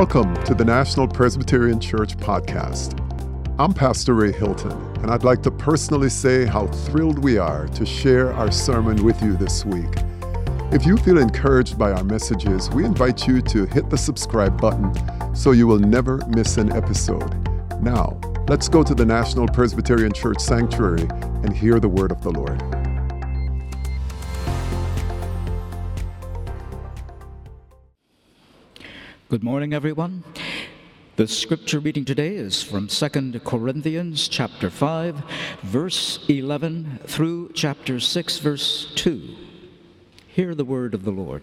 Welcome to the National Presbyterian Church podcast. I'm Pastor Ray Hilton, and I'd like to personally say how thrilled we are to share our sermon with you this week. If you feel encouraged by our messages, we invite you to hit the subscribe button so you will never miss an episode. Now, let's go to the National Presbyterian Church Sanctuary and hear the word of the Lord. Good morning, everyone. The scripture reading today is from 2 Corinthians chapter 5, verse 11 through chapter 6, verse 2. Hear the word of the Lord.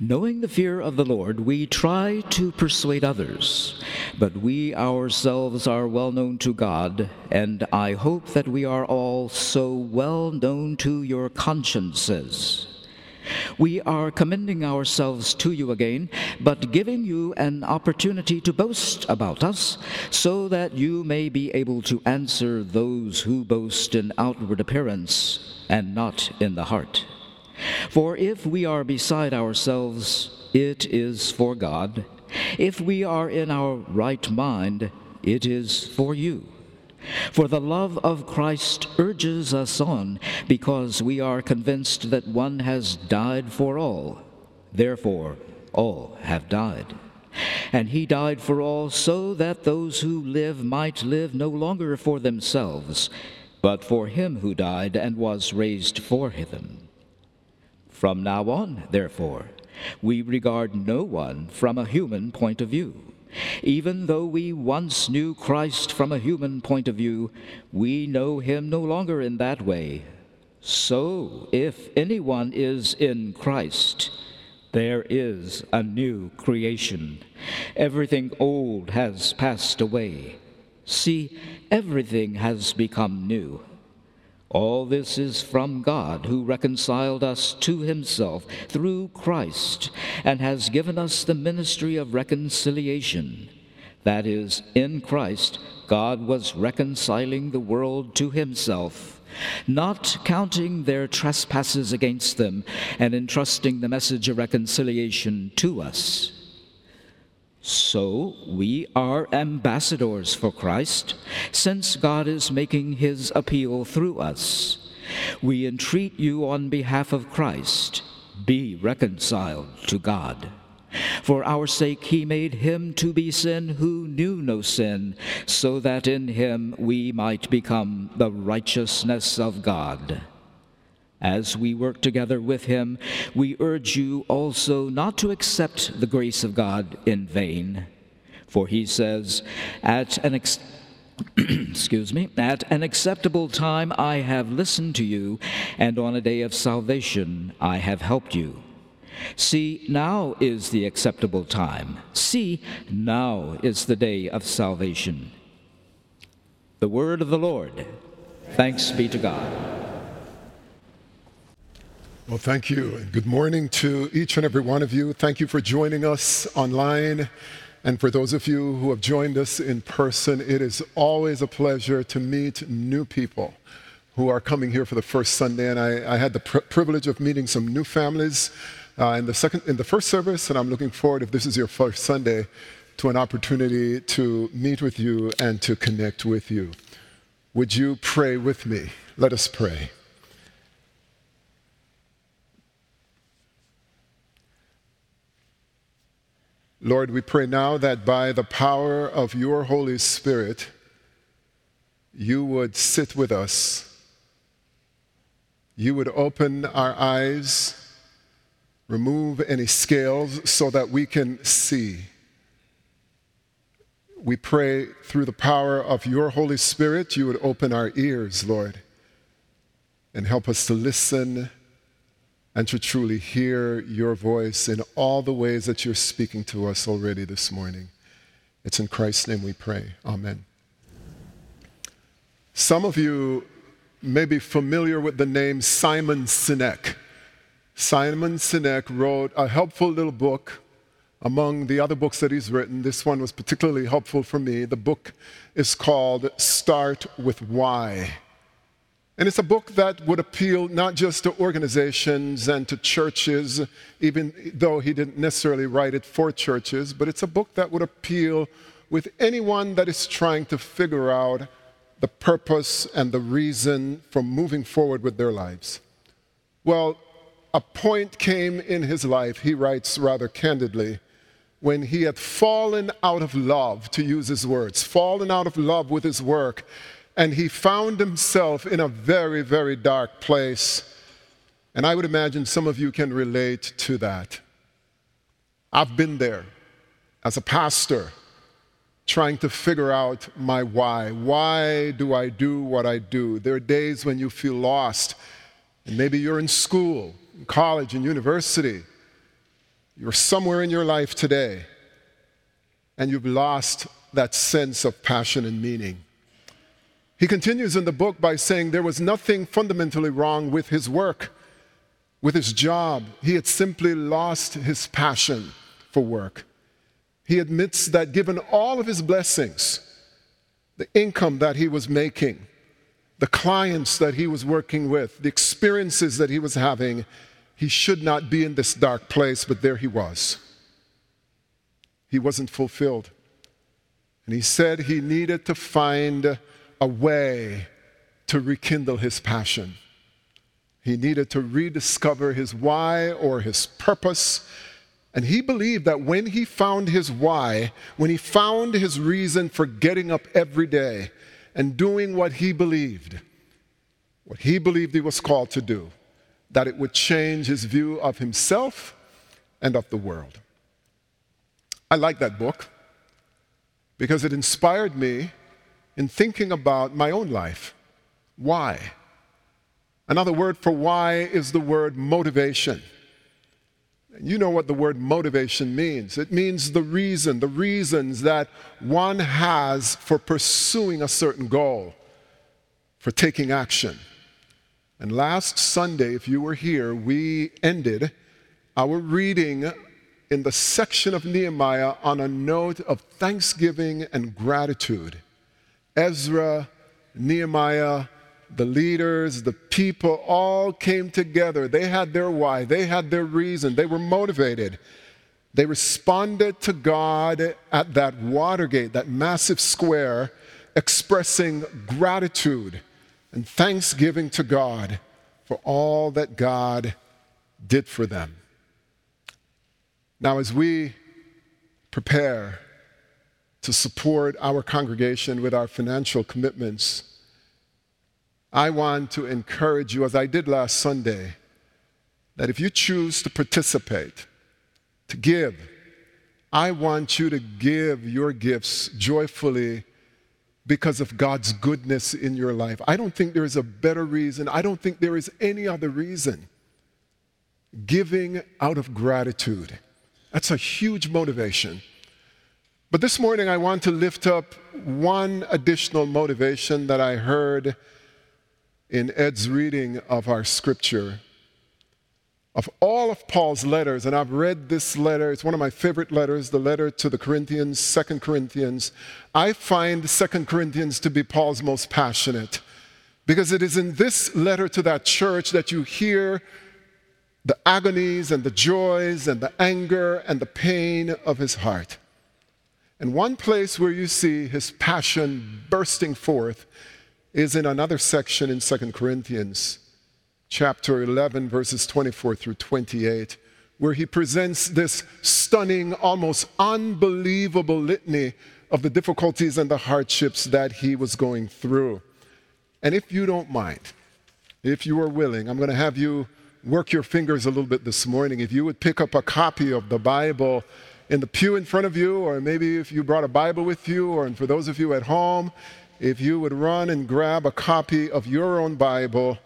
Knowing the fear of the Lord, we try to persuade others, but we ourselves are well known to God, and I hope that we are all so well known to your consciences. We are commending ourselves to you again, but giving you an opportunity to boast about us, so that you may be able to answer those who boast in outward appearance and not in the heart. For if we are beside ourselves, it is for God. If we are in our right mind, it is for you. For the love of Christ urges us on, because we are convinced that one has died for all. Therefore, all have died. And he died for all, so that those who live might live no longer for themselves, but for him who died and was raised for them. From now on, therefore, we regard no one from a human point of view. Even though we once knew Christ from a human point of view, we know him no longer in that way. So, if anyone is in Christ, there is a new creation. Everything old has passed away. See, everything has become new. All this is from God, who reconciled us to himself through Christ and has given us the ministry of reconciliation. That is, in Christ, God was reconciling the world to himself, not counting their trespasses against them, and entrusting the message of reconciliation to us. So we are ambassadors for Christ, since God is making his appeal through us. We entreat you on behalf of Christ, be reconciled to God. For our sake he made him to be sin who knew no sin, so that in him we might become the righteousness of God. As we work together with him, we urge you also not to accept the grace of God in vain. For he says, At an acceptable time I have listened to you, and on a day of salvation I have helped you. See, now is the acceptable time. See, now is the day of salvation. The word of the Lord. Thanks be to God. Well, thank you, and good morning to each and every one of you. Thank you for joining us online, and for those of you who have joined us in person, it is always a pleasure to meet new people who are coming here for the first Sunday, and I had the privilege of meeting some new families in the first service, and I'm looking forward, if this is your first Sunday, to an opportunity to meet with you and to connect with you. Would you pray with me? Let us pray. Lord, we pray now that by the power of your Holy Spirit, you would sit with us. You would open our eyes, remove any scales so that we can see. We pray through the power of your Holy Spirit, you would open our ears, Lord, and help us to listen and to truly hear your voice in all the ways that you're speaking to us already this morning. It's in Christ's name we pray. Amen. Some of you may be familiar with the name Simon Sinek. Simon Sinek wrote a helpful little book. Among the other books that he's written, this one was particularly helpful for me. The book is called Start With Why. And it's a book that would appeal not just to organizations and to churches, even though he didn't necessarily write it for churches, but it's a book that would appeal with anyone that is trying to figure out the purpose and the reason for moving forward with their lives. Well, a point came in his life, he writes rather candidly, when he had fallen out of love, to use his words, fallen out of love with his work, and he found himself in a very, very dark place. And I would imagine some of you can relate to that. I've been there as a pastor, trying to figure out my why. Why do I do what I do? There are days when you feel lost. And maybe you're in school, in college, in university. You're somewhere in your life today, and you've lost that sense of passion and meaning. He continues in the book by saying there was nothing fundamentally wrong with his work, with his job. He had simply lost his passion for work. He admits that given all of his blessings, the income that he was making, the clients that he was working with, the experiences that he was having, he should not be in this dark place, but there he was. He wasn't fulfilled. And he said he needed to find a way to rekindle his passion. He needed to rediscover his why or his purpose. And he believed that when he found his why, when he found his reason for getting up every day and doing what he believed he was called to do, that it would change his view of himself and of the world. I like that book because it inspired me in thinking about my own life. Why? Another word for why is the word motivation. You know what the word motivation means. It means the reason, the reasons that one has for pursuing a certain goal, for taking action. And last Sunday, if you were here, we ended our reading in the section of Nehemiah on a note of thanksgiving and gratitude. Ezra, Nehemiah, the leaders, the people all came together. They had their why. They had their reason. They were motivated. They responded to God at that Watergate, that massive square, expressing gratitude and thanksgiving to God for all that God did for them. Now, as we prepare to support our congregation with our financial commitments, I want to encourage you, as I did last Sunday, that if you choose to participate, to give, I want you to give your gifts joyfully because of God's goodness in your life. I don't think there is a better reason. I don't think there is any other reason. Giving out of gratitude. That's a huge motivation. But this morning I want to lift up one additional motivation that I heard in Ed's reading of our scripture. Of all of Paul's letters, and I've read this letter, it's one of my favorite letters, the letter to the Corinthians, 2 Corinthians. I find 2 Corinthians to be Paul's most passionate, because it is in this letter to that church that you hear the agonies and the joys and the anger and the pain of his heart. And one place where you see his passion bursting forth is in another section in 2 Corinthians. Chapter 11, verses 24 through 28, where he presents this stunning, almost unbelievable litany of the difficulties and the hardships that he was going through. And if you don't mind, if you are willing, I'm going to have you work your fingers a little bit this morning. If you would pick up a copy of the Bible in the pew in front of you, or maybe if you brought a Bible with you, or for those of you at home, if you would run and grab a copy of your own Bible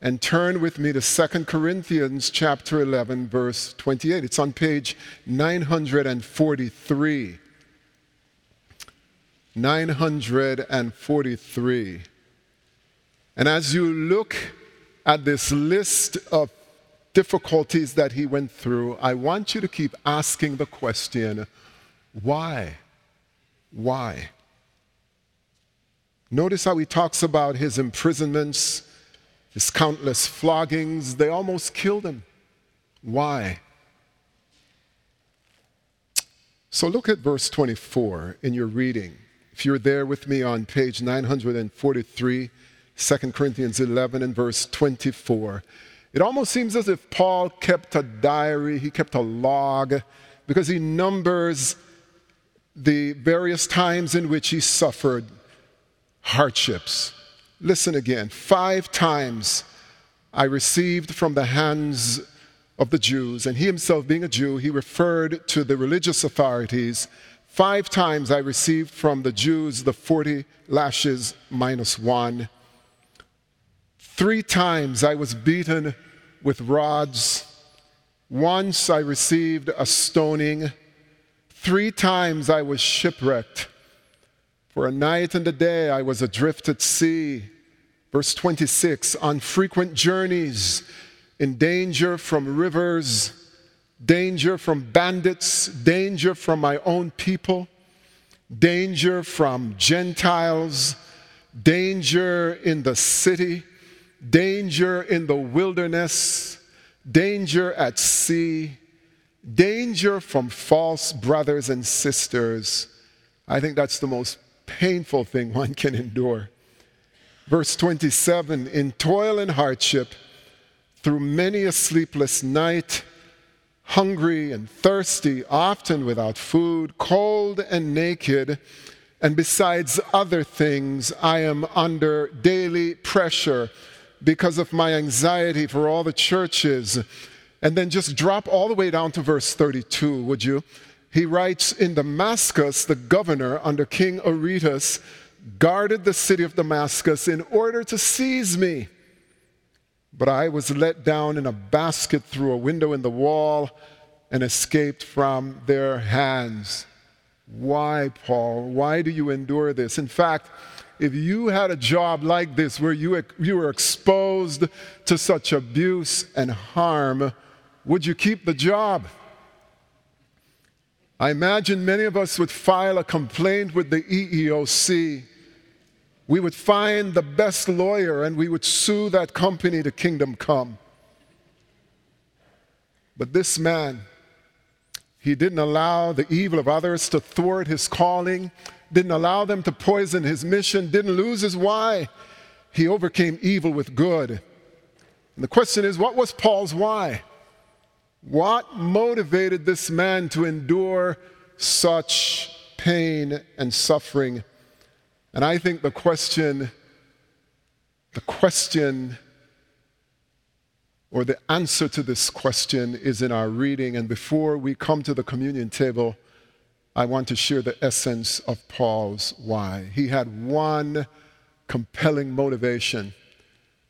and turn with me to 2 Corinthians chapter 11, verse 28. It's on page 943. 943. And as you look at this list of difficulties that he went through, I want you to keep asking the question, why? Why? Notice how he talks about his imprisonments, his countless floggings, they almost killed him. Why? So look at verse 24 in your reading. If you're there with me on page 943, 2 Corinthians 11 and verse 24, it almost seems as if Paul kept a diary, he kept a log, because he numbers the various times in which he suffered hardships. Listen again. 5 times I received from the hands of the Jews, and he himself being a Jew, he referred to the religious authorities. 5 times I received from the Jews the 40 lashes minus 1. 3 times I was beaten with rods. Once I received a stoning. 3 times I was shipwrecked. For a night and a day I was adrift at sea. Verse 26, on frequent journeys, in danger from rivers, danger from bandits, danger from my own people, danger from Gentiles, danger in the city, danger in the wilderness, danger at sea, danger from false brothers and sisters. I think that's the most painful thing one can endure. Verse 27, in toil and hardship, through many a sleepless night, hungry and thirsty, often without food, cold and naked, and besides other things, I am under daily pressure because of my anxiety for all the churches. And then just drop all the way down to verse 32, would you? He writes, in Damascus, the governor under King Aretas guarded the city of Damascus in order to seize me. But I was let down in a basket through a window in the wall and escaped from their hands. Why, Paul? Why do you endure this? In fact, if you had a job like this where you were exposed to such abuse and harm, would you keep the job? I imagine many of us would file a complaint with the EEOC. We would find the best lawyer and we would sue that company to kingdom come. But this man, he didn't allow the evil of others to thwart his calling, didn't allow them to poison his mission, didn't lose his why. He overcame evil with good. And the question is, what was Paul's why? What motivated this man to endure such pain and suffering? And I think the question or the answer to this question is in our reading. And before we come to the communion table, I want to share the essence of Paul's why. He had one compelling motivation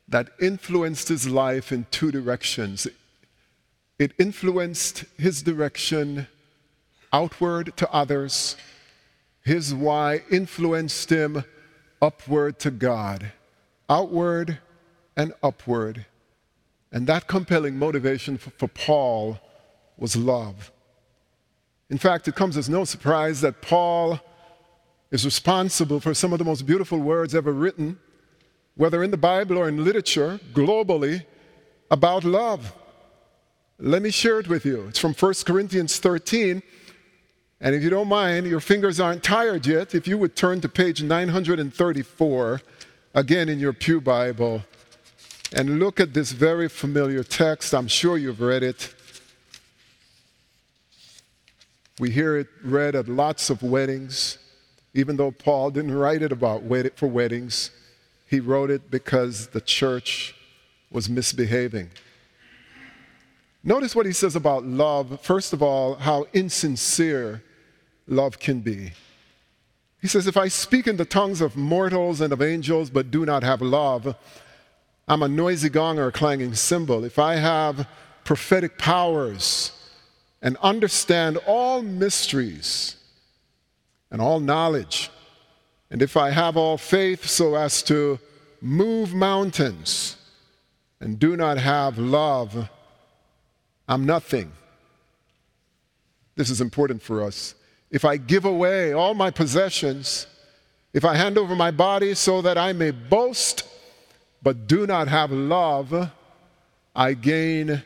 that influenced his life in 2 directions. It influenced his direction outward to others. His why influenced him upward to God, outward and upward. And that compelling motivation for Paul was love. In fact, it comes as no surprise that Paul is responsible for some of the most beautiful words ever written, whether in the Bible or in literature, globally, about love. Let me share it with you. It's from 1 Corinthians 13. And if you don't mind, your fingers aren't tired yet, if you would turn to page 934, again in your pew Bible, and look at this very familiar text. I'm sure you've read it. We hear it read at lots of weddings, even though Paul didn't write it for weddings. He wrote it because the church was misbehaving. Notice what he says about love. First of all, how insincere love can be. He says, if I speak in the tongues of mortals and of angels but do not have love, I'm a noisy gong or a clanging cymbal. If I have prophetic powers and understand all mysteries and all knowledge, and if I have all faith so as to move mountains and do not have love, I'm nothing. This is important for us. If I give away all my possessions, if I hand over my body so that I may boast, but do not have love, I gain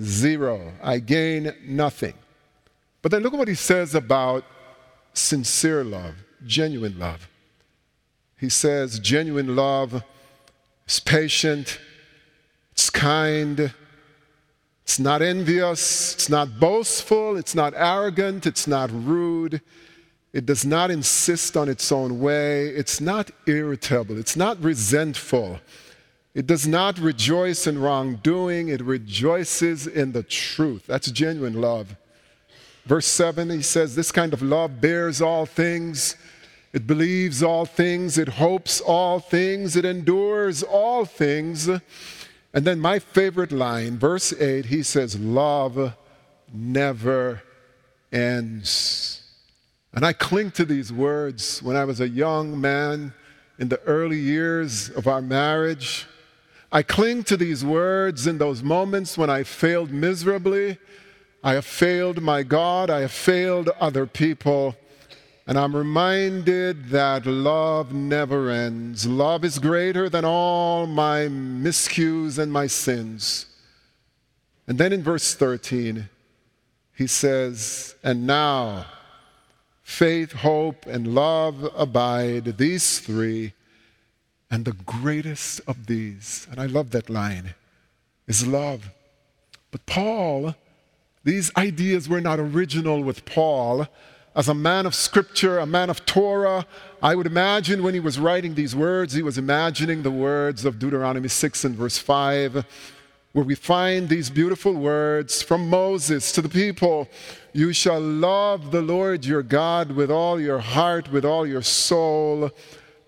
zero. I gain nothing. But then look at what he says about sincere love, genuine love. He says genuine love is patient, it's kind, it's not envious, it's not boastful, it's not arrogant, it's not rude, it does not insist on its own way, it's not irritable, it's not resentful, it does not rejoice in wrongdoing, it rejoices in the truth. That's genuine love. Verse 7, he says, this kind of love bears all things, it believes all things, it hopes all things, it endures all things. And then my favorite line, verse 8, he says, love never ends. And I cling to these words. When I was a young man in the early years of our marriage, I cling to these words in those moments when I failed miserably. I have failed my God, I have failed other people. And I'm reminded that love never ends. Love is greater than all my miscues and my sins. And then in verse 13, he says, and now faith, hope, and love abide, these three, and the greatest of these, and I love that line, is love. But Paul, these ideas were not original with Paul. As a man of Scripture, a man of Torah, I would imagine when he was writing these words, he was imagining the words of Deuteronomy 6 and verse 5, where we find these beautiful words from Moses to the people. You shall love the Lord your God with all your heart, with all your soul,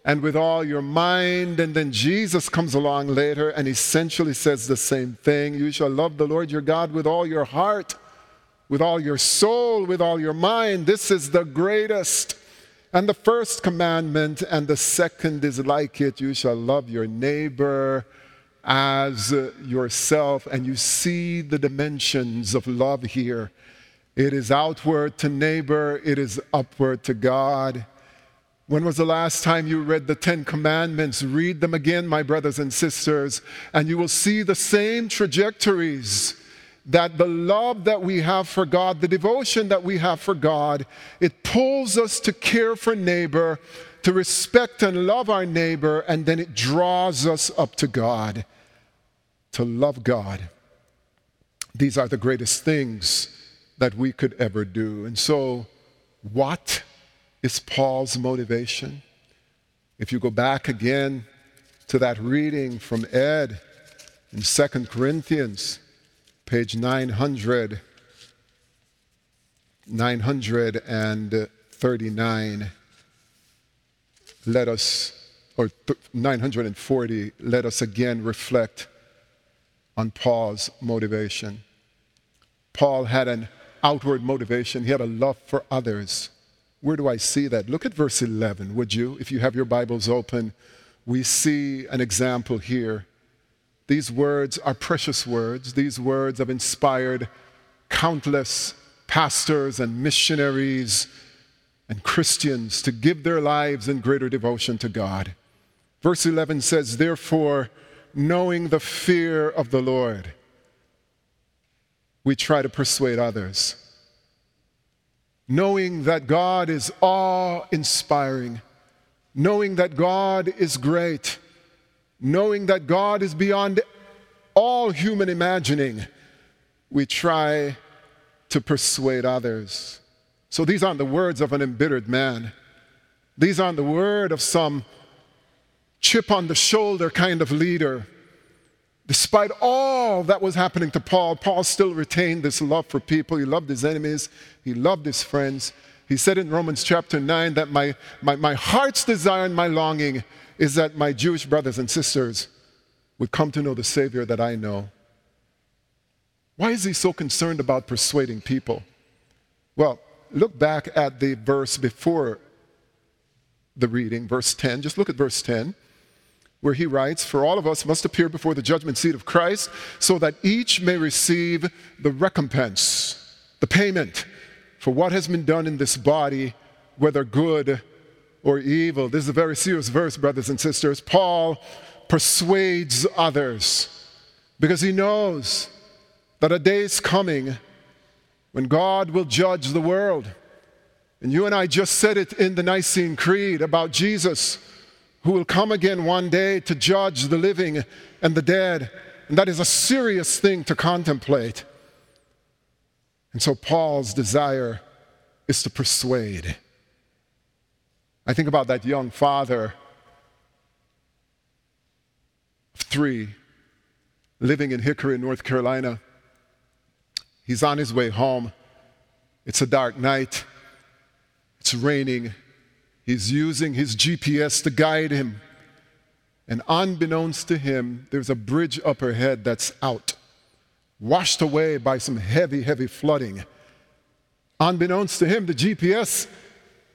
and with all your mind. And then Jesus comes along later and essentially says the same thing. You shall love the Lord your God with all your heart, with all your soul, with all your mind. This is the greatest and the first commandment, and the second is like it. You shall love your neighbor as yourself. And you see the dimensions of love here. It is outward to neighbor. It is upward to God. When was the last time you read the Ten Commandments? Read them again, my brothers and sisters, and you will see the same trajectories. That the love that we have for God, the devotion that we have for God, it pulls us to care for neighbor, to respect and love our neighbor, and then it draws us up to God, to love God. These are the greatest things that we could ever do. And so, what is Paul's motivation? If you go back again to that reading from Ed in 2 Corinthians, page 939, let us, or 940, let us again reflect on Paul's motivation. Paul had an outward motivation. He had a love for others. Where do I see that? Look at verse 11, would you? If you have your Bibles open, we see an example here. These words are precious words. These words have inspired countless pastors and missionaries and Christians to give their lives in greater devotion to God. Verse 11 says, therefore, knowing the fear of the Lord, we try to persuade others. Knowing that God is awe-inspiring, knowing that God is great, knowing that God is beyond all human imagining, we try to persuade others. So these aren't the words of an embittered man. These aren't the word of some chip on the shoulder kind of leader. Despite all that was happening to Paul, Paul still retained this love for people. He loved his enemies. He loved his friends. He said in Romans chapter 9 that my heart's desire and my longing is that my Jewish brothers and sisters would come to know the Savior that I know. Why is he so concerned about persuading people? Well, look back at the verse before the reading, verse 10. Just look at verse 10, where he writes, for all of us must appear before the judgment seat of Christ, so that each may receive the recompense, the payment, for what has been done in this body, whether good or evil. This is a very serious verse, brothers and sisters. Paul persuades others, because he knows that a day is coming when God will judge the world. And you and I just said it in the Nicene Creed about Jesus, who will come again one day to judge the living and the dead. And that is a serious thing to contemplate. And so Paul's desire is to persuade. I think about that young father of three living in Hickory, North Carolina. He's on his way home. It's a dark night. It's raining. He's using his GPS to guide him. And unbeknownst to him, there's a bridge up ahead that's out, washed away by some heavy, heavy flooding. Unbeknownst to him, the GPS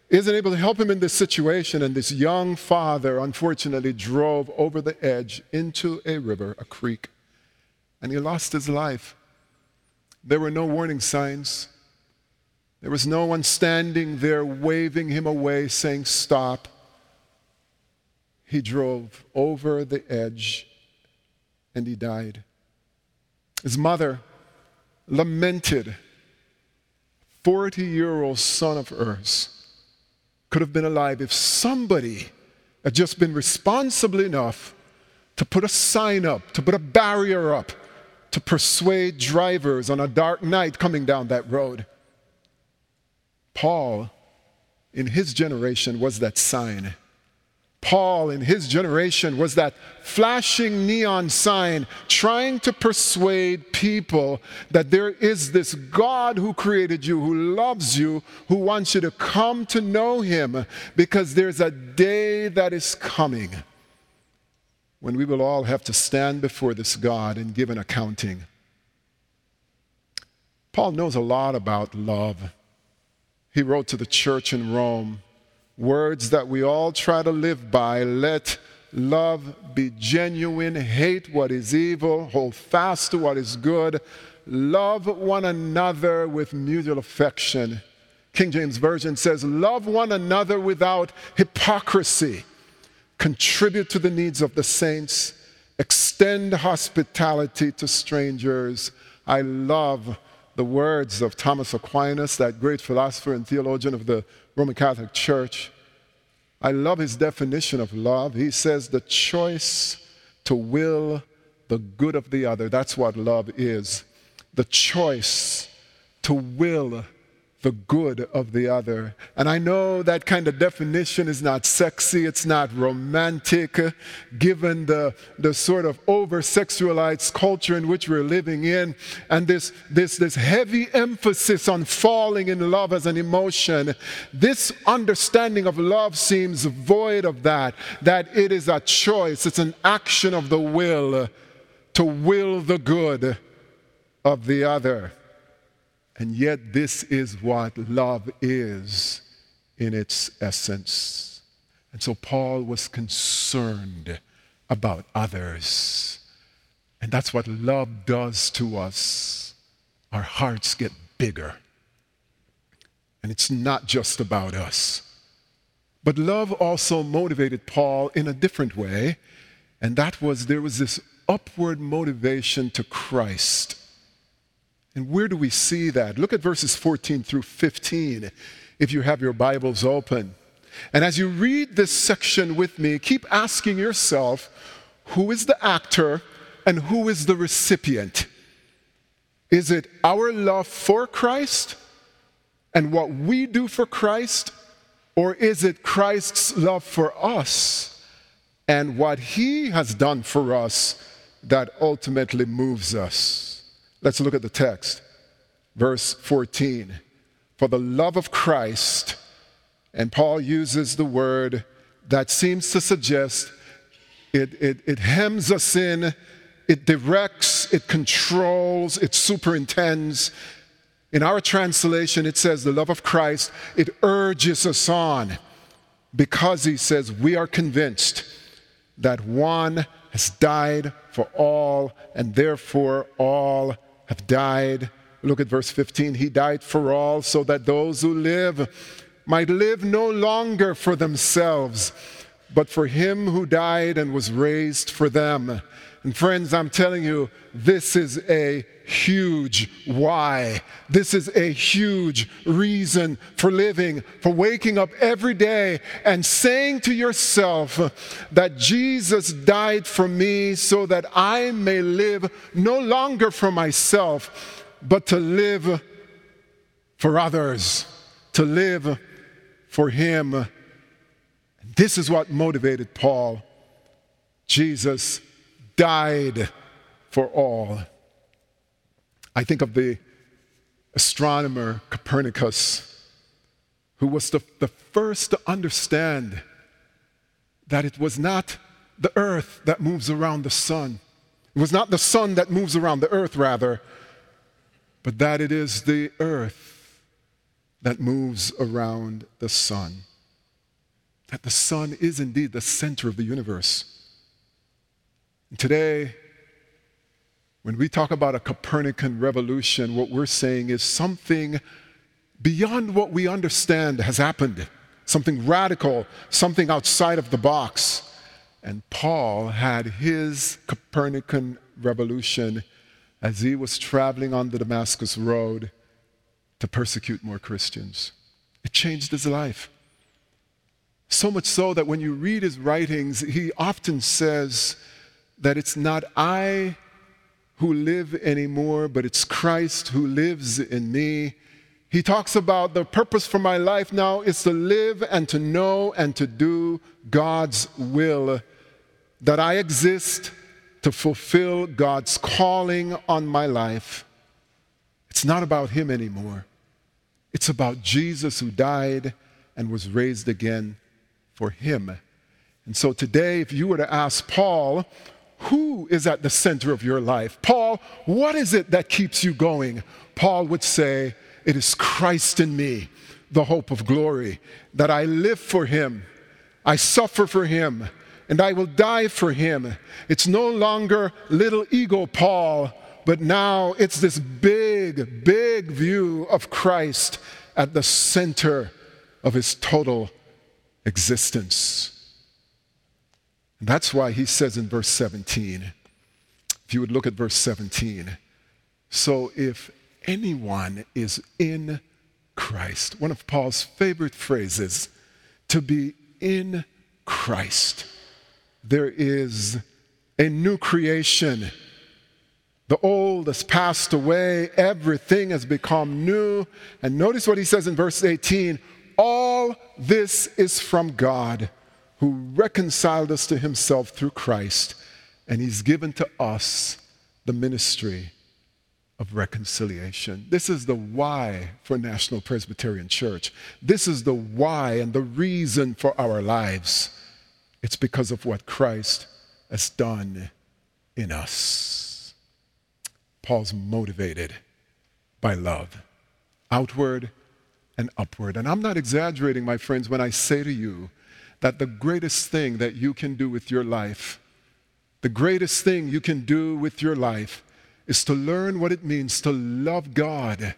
isn't able to help him in this situation, and this young father, unfortunately, drove over the edge into a river, a creek, and he lost his life. There were no warning signs. There was no one standing there waving him away, saying, "Stop." He drove over the edge, and he died. His mother lamented, 40-year-old son of hers could have been alive if somebody had just been responsible enough to put a sign up, to put a barrier up, to persuade drivers on a dark night coming down that road. Paul, in his generation, was that sign. Paul, in his generation, was that flashing neon sign trying to persuade people that there is this God who created you, who loves you, who wants you to come to know him, because there's a day that is coming when we will all have to stand before this God and give an accounting. Paul knows a lot about love. He wrote to the church in Rome, words that we all try to live by: let love be genuine, hate what is evil, hold fast to what is good, love one another with mutual affection. King James Version says, love one another without hypocrisy, contribute to the needs of the saints, extend hospitality to strangers. I love the words of Thomas Aquinas, that great philosopher and theologian of the Roman Catholic Church. I love his definition of love. He says, the choice to will the good of the other. That's what love is. The choice to will the good of the other. And I know that kind of definition is not sexy, it's not romantic, given the sort of over-sexualized culture in which we're living in, and this heavy emphasis on falling in love as an emotion. This understanding of love seems void of that it is a choice, it's an action of the will, to will the good of the other. And yet this is what love is in its essence. And so Paul was concerned about others. And that's what love does to us. Our hearts get bigger. And it's not just about us. But love also motivated Paul in a different way. And that was, there was this upward motivation to Christ. And where do we see that? Look at verses 14 through 15, if you have your Bibles open. And as you read this section with me, keep asking yourself, who is the actor and who is the recipient? Is it our love for Christ and what we do for Christ? Or is it Christ's love for us and what he has done for us that ultimately moves us? Let's look at the text. Verse 14, for the love of Christ, and Paul uses the word that seems to suggest it hems us in, it directs, it controls, it superintends. In our translation, it says the love of Christ, it urges us on, because he says we are convinced that one has died for all, and therefore all have died. Look at verse 15. He died for all, so that those who live might live no longer for themselves, but for him who died and was raised for them. And friends, I'm telling you, this is a huge why. This is a huge reason for living, for waking up every day and saying to yourself that Jesus died for me so that I may live no longer for myself, but to live for others, to live for him. And this is what motivated Paul. Jesus died for all. I think of the astronomer Copernicus, who was the first to understand that it was not the earth that moves around the sun. It was not the sun that moves around the earth, rather, but that it is the earth that moves around the sun. That the sun is indeed the center of the universe. And today, when we talk about a Copernican revolution, what we're saying is something beyond what we understand has happened, something radical, something outside of the box. And Paul had his Copernican revolution as he was traveling on the Damascus Road to persecute more Christians. It changed his life. So much so that when you read his writings, he often says that it's not I who live anymore, but it's Christ who lives in me. He talks about the purpose for my life now is to live and to know and to do God's will, that I exist to fulfill God's calling on my life. It's not about him anymore. It's about Jesus who died and was raised again for him. And so today, if you were to ask Paul, who is at the center of your life? Paul, what is it that keeps you going? Paul would say, it is Christ in me, the hope of glory, that I live for him, I suffer for him, and I will die for him. It's no longer little ego Paul, but now it's this big, big view of Christ at the center of his total existence. And that's why he says in verse 17, if you would look at verse 17, so if anyone is in Christ, one of Paul's favorite phrases, to be in Christ, there is a new creation. The old has passed away, everything has become new. And notice what he says in verse 18, all this is from God, who reconciled us to himself through Christ, and he's given to us the ministry of reconciliation. This is the why for National Presbyterian Church. This is the why and the reason for our lives. It's because of what Christ has done in us. Paul's motivated by love, outward and upward. And I'm not exaggerating, my friends, when I say to you that the greatest thing that you can do with your life, the greatest thing you can do with your life is to learn what it means to love God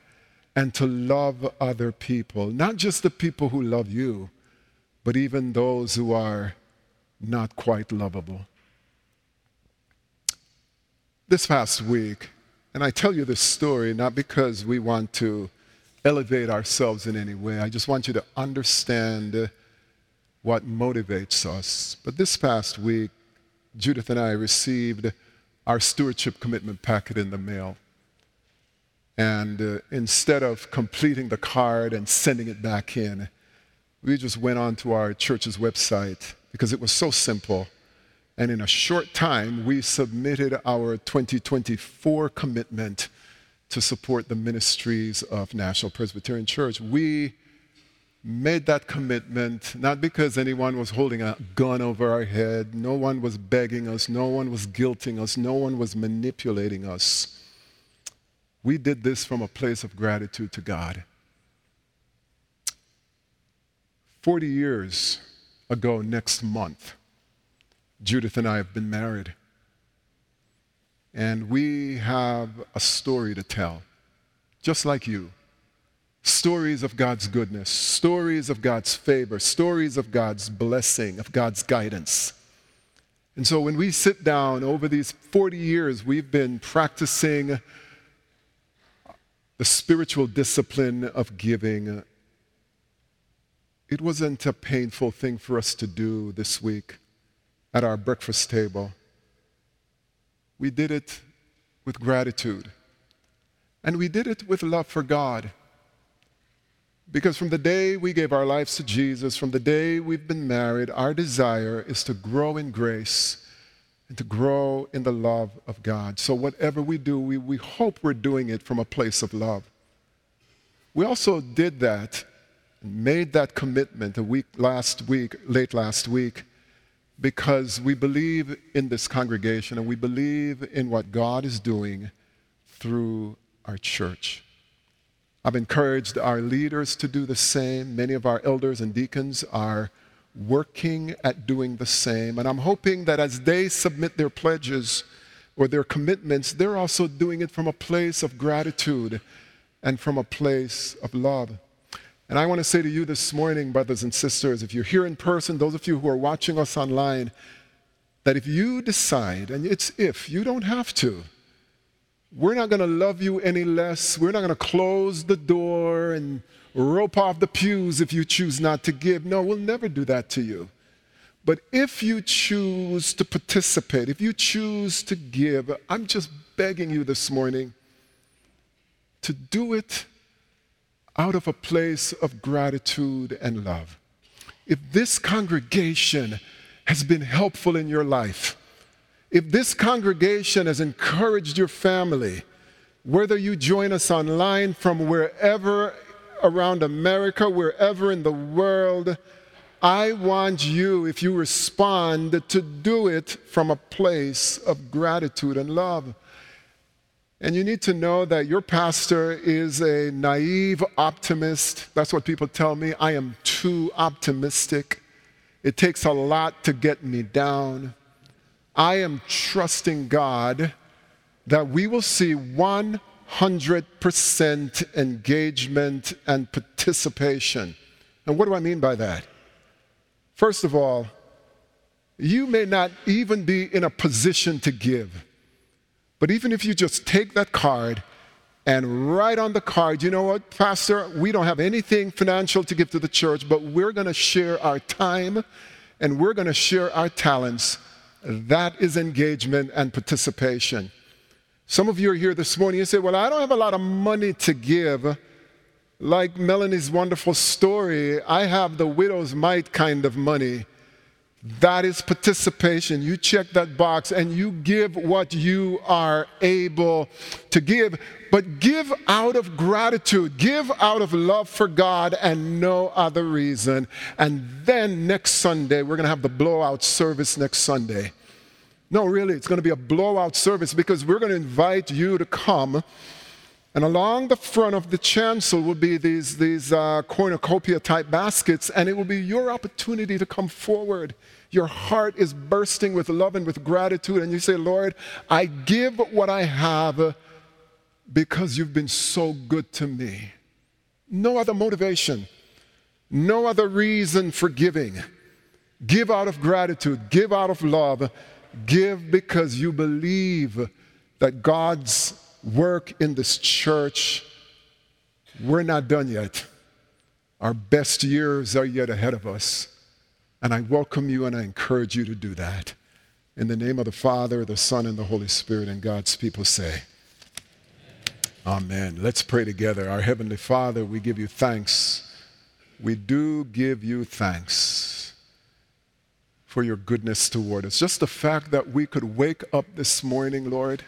and to love other people. Not just the people who love you, but even those who are not quite lovable. This past week, and I tell you this story not because we want to elevate ourselves in any way. I just want you to understand what motivates us. But this past week, Judith and I received our stewardship commitment packet in the mail. And instead of completing the card and sending it back in, we just went onto our church's website because it was so simple. And in a short time, we submitted our 2024 commitment to support the ministries of National Presbyterian Church. We made that commitment, not because anyone was holding a gun over our head, no one was begging us, no one was guilting us, no one was manipulating us. We did this from a place of gratitude to God. 40 years ago next month, Judith and I have been married. And we have a story to tell, just like you. Stories of God's goodness, stories of God's favor, stories of God's blessing, of God's guidance. And so when we sit down over these 40 years, we've been practicing the spiritual discipline of giving. It wasn't a painful thing for us to do this week at our breakfast table. We did it with gratitude. And we did it with love for God. Because from the day we gave our lives to Jesus, from the day we've been married, our desire is to grow in grace and to grow in the love of God. So whatever we do, we hope we're doing it from a place of love. We also did that and made that commitment late last week, because we believe in this congregation and we believe in what God is doing through our church. I've encouraged our leaders to do the same. Many of our elders and deacons are working at doing the same. And I'm hoping that as they submit their pledges or their commitments, they're also doing it from a place of gratitude and from a place of love. And I want to say to you this morning, brothers and sisters, if you're here in person, those of you who are watching us online, that if you decide, and it's if, you don't have to, we're not going to love you any less. We're not going to close the door and rope off the pews if you choose not to give. No, we'll never do that to you. But if you choose to participate, if you choose to give, I'm just begging you this morning to do it out of a place of gratitude and love. If this congregation has been helpful in your life, if this congregation has encouraged your family, whether you join us online from wherever around America, wherever in the world, I want you, if you respond, to do it from a place of gratitude and love. And you need to know that your pastor is a naive optimist. That's what people tell me. I am too optimistic. It takes a lot to get me down. I am trusting God that we will see 100% engagement and participation. And what do I mean by that? First of all, you may not even be in a position to give. But even if you just take that card and write on the card, you know what, Pastor, we don't have anything financial to give to the church, but we're going to share our time and we're going to share our talents. That is engagement and participation. Some of you are here this morning, you say, well, I don't have a lot of money to give. Like Melanie's wonderful story, I have the widow's mite kind of money. That is participation. You check that box and you give what you are able to give. But give out of gratitude. Give out of love for God and no other reason. And then next Sunday, we're going to have the blowout service next Sunday. No, really, it's going to be a blowout service because we're going to invite you to come. And along the front of the chancel will be these cornucopia-type baskets, and it will be your opportunity to come forward. Your heart is bursting with love and with gratitude, and you say, Lord, I give what I have because you've been so good to me. No other motivation, no other reason for giving. Give out of gratitude, give out of love, give because you believe that God's work in this church, we're not done yet. Our best years are yet ahead of us. And I welcome you and I encourage you to do that. In the name of the Father, the Son, and the Holy Spirit, and God's people say, Amen. Let's pray together. Our Heavenly Father, we give you thanks. We do give you thanks for your goodness toward us. Just the fact that we could wake up this morning, Lord,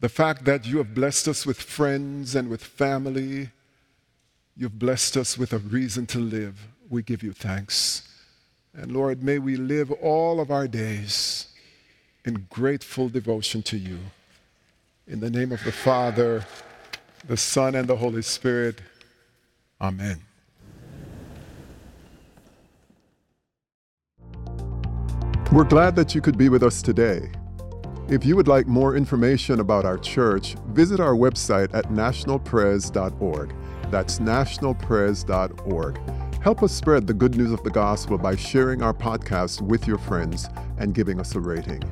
the fact that you have blessed us with friends and with family, you've blessed us with a reason to live. We give you thanks. And Lord, may we live all of our days in grateful devotion to you. In the name of the Father, the Son, and the Holy Spirit, Amen. We're glad that you could be with us today. If you would like more information about our church, visit our website at nationalpres.org. That's nationalprayers.org. Help us spread the good news of the gospel by sharing our podcast with your friends and giving us a rating.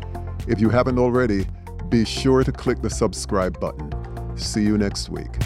If you haven't already, be sure to click the subscribe button. See you next week.